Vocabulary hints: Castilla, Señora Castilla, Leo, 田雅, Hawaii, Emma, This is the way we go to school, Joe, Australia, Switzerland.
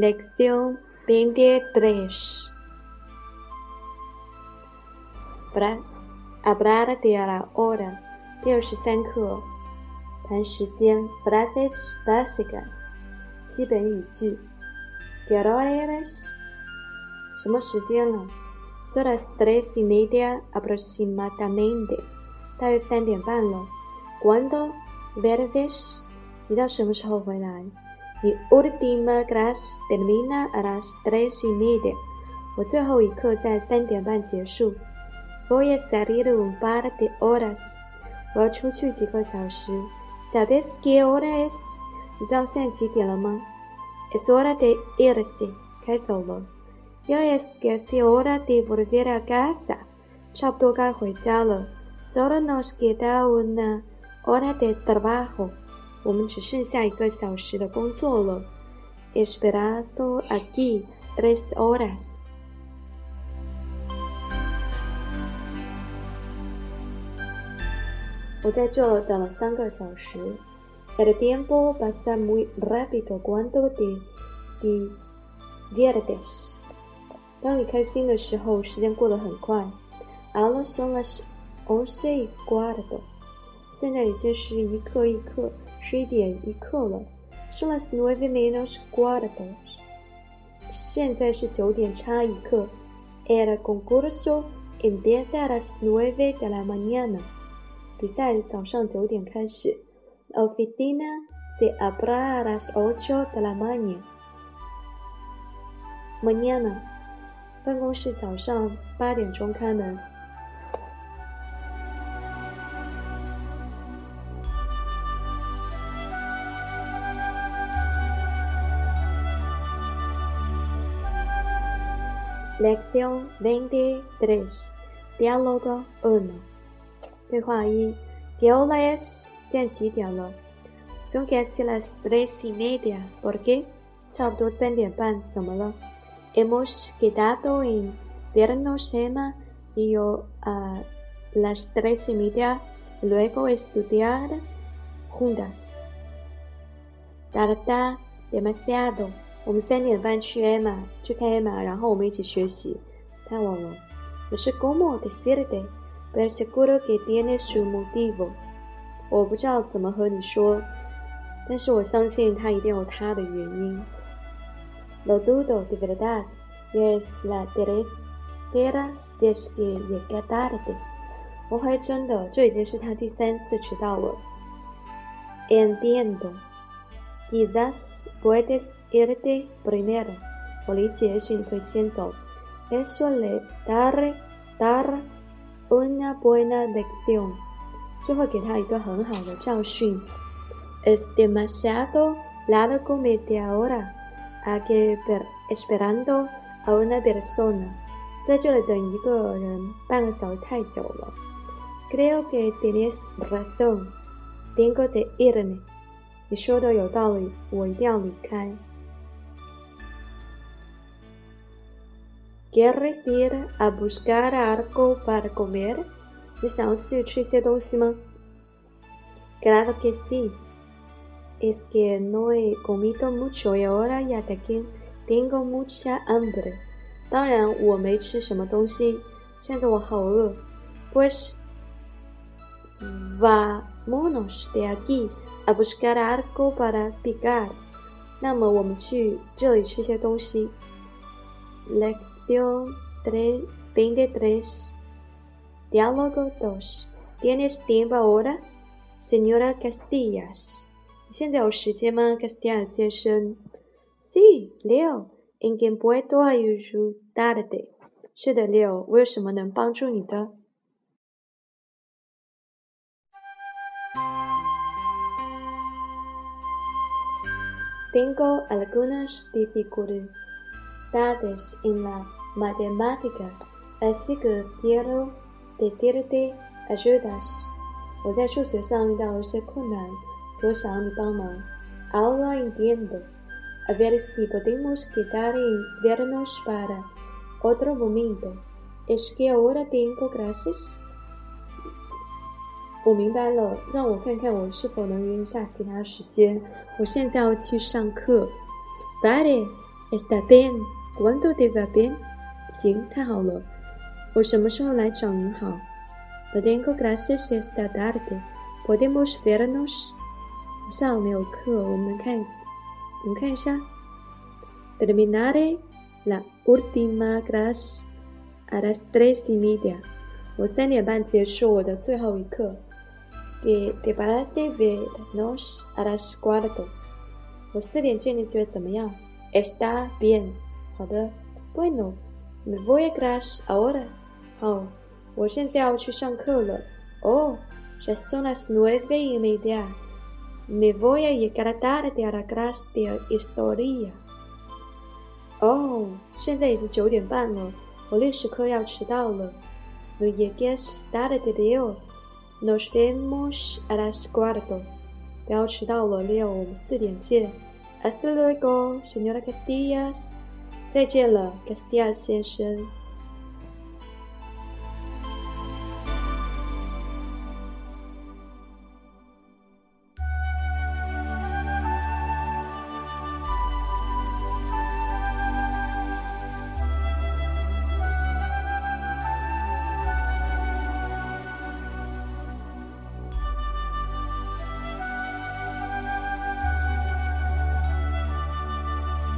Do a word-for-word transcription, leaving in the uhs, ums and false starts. Lección veintitrés. Hablar de la hora. veintitrés课谈时间 frases básicas 基本语句 ¿Qué hora eres? 什么时间了 Son las tres y media aproximadamente 大约三点半了 ¿Cuándo vuelves? 你到什么时候回来 Mi última clase termina a las tres y media 我最后一课在三点半结束 Voy a salir un par de horas我要出去几个小时 ¿Sabes qué hora es? 你知道现在几点了吗 Es hora de irse 该走了 Ya es casi hora de volver a casa 差不多该回家了 Solo nos queda una hora de trabajo 我们只剩下一个小时的工作了 Esperado aquí tres horas我在这等了三个小时 El tiempo pasa muy rápido cuando te diviertes 当你开心的时候时间过得很快 Ahora son las once y cuarto 现在已经是一刻一刻十一点一刻了 Son las nueve menos cuarto 现在是九点差一刻 El concurso empieza a las nueve de la mañana比赛早上九点开始 La oficina se abrirá a las ocho de la mañana Mañana 办公室早上八点钟开门 Lección veintitrés Diálogo uno对话一 ¿Qué hora es? 现在几点了 Son casi las tres y media ¿Por qué? 差不多三点半怎么了 Hemos quedado en vernos Emma y yo a las tres y media Luego estudiar juntas Tarda demasiado 我们三点半去 Emma 去看 Emma 然后我们一起学习太晚了 No sé cómo decirte Pero seguro que tiene su motivo 我不知道怎么和你说但是我相信他一定有他的原因 Lo dudo de verdad Es la tercera vez que llega tarde 我怀疑真的这已经是他第三次迟到了 Entiendo Quizás puedes irte primero 我理解也许你可以先走 Eso le dará dará Una buena lección 这会给他一个很好的教训 Es demasiado largo media hora Hay que esperando a una persona 在这里等一个人半个小时太久了 Creo que tienes razón Tengo que irme 你说的有道理我一定要离开 ¿Quieres ir a buscar algo para comer? 你想要去吃一些东西吗 Claro que sí. Es que no he comido mucho y ahora ya tengo mucha hambre. 当然我没吃什么东西，现在我好饿。Pues vámonos de aquí a buscar algo para picar. 那么我们去这里吃些东西。Lección veintitrés Diálogo dos ¿Tienes tiempo ahora? Señora Castilla 现在有时间吗 Castilla 先生 Sí, Leo ¿En qué puedo ayudarte? 是的 Leo 我有什么能帮助你的Tengo algunas dificultades en la matemática así que quiero pedirte ayudas 我在数学上遇到了一些困难所以想要你帮忙 Ahora entiendo a ver si podemos quedar en vernos para otro momento es que ahora tengo clases 我明白了让我看看我是否能约下其他时间我现在要去上课 Dale Está bien, ¿cuándo te va bien? 行，太好了，我什么时候来找您好？ Te tengo clases esta tarde, ¿podemos vernos? 我下午没有课，我们看，我们看一下。Terminaré la última clase a las tres y media. 我三点半结束我的最后一课。Que te parece vernos a las cuatro. 我四点见你觉得怎么样？Está bien. 好的。Bueno, me voy a clase ahora. 好，我现在要去上课了。Oh, ya son las nueve y media. Me voy a llegar tarde a la clase de historia. Oh, 现在已经九点半了，我历史课要迟到了。No llegues tarde, Leo. Nos vemos a las cuatro. 不要迟到了 ，Leo， 我们四点见。Hasta luego, señora Castillas. 再见了，Castillas先生。